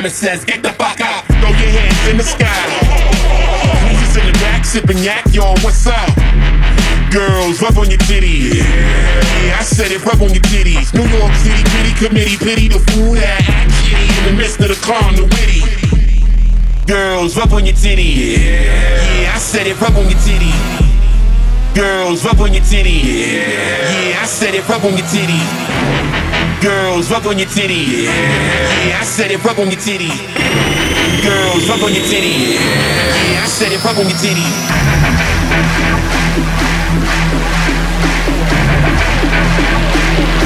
Simon says, get the fuck out, throw your hands in the sky. Niggas in the back sipping yak, y'all, what's up? Girls, rub on your titties. Yeah, I said it, rub on your titties. New York City, pity committee, pity the fool that act shitty in the midst of the calm, the witty. Girls, rub on your titties. Yeah, I said it, rub on your titties. Girls, rub on your titties. Yeah, I said it, rub on your titties. Girls, rub on your titties. Yeah, I said it, rub on your titties. Girls, rub on your titties. Yeah, I said it, rub on your titties.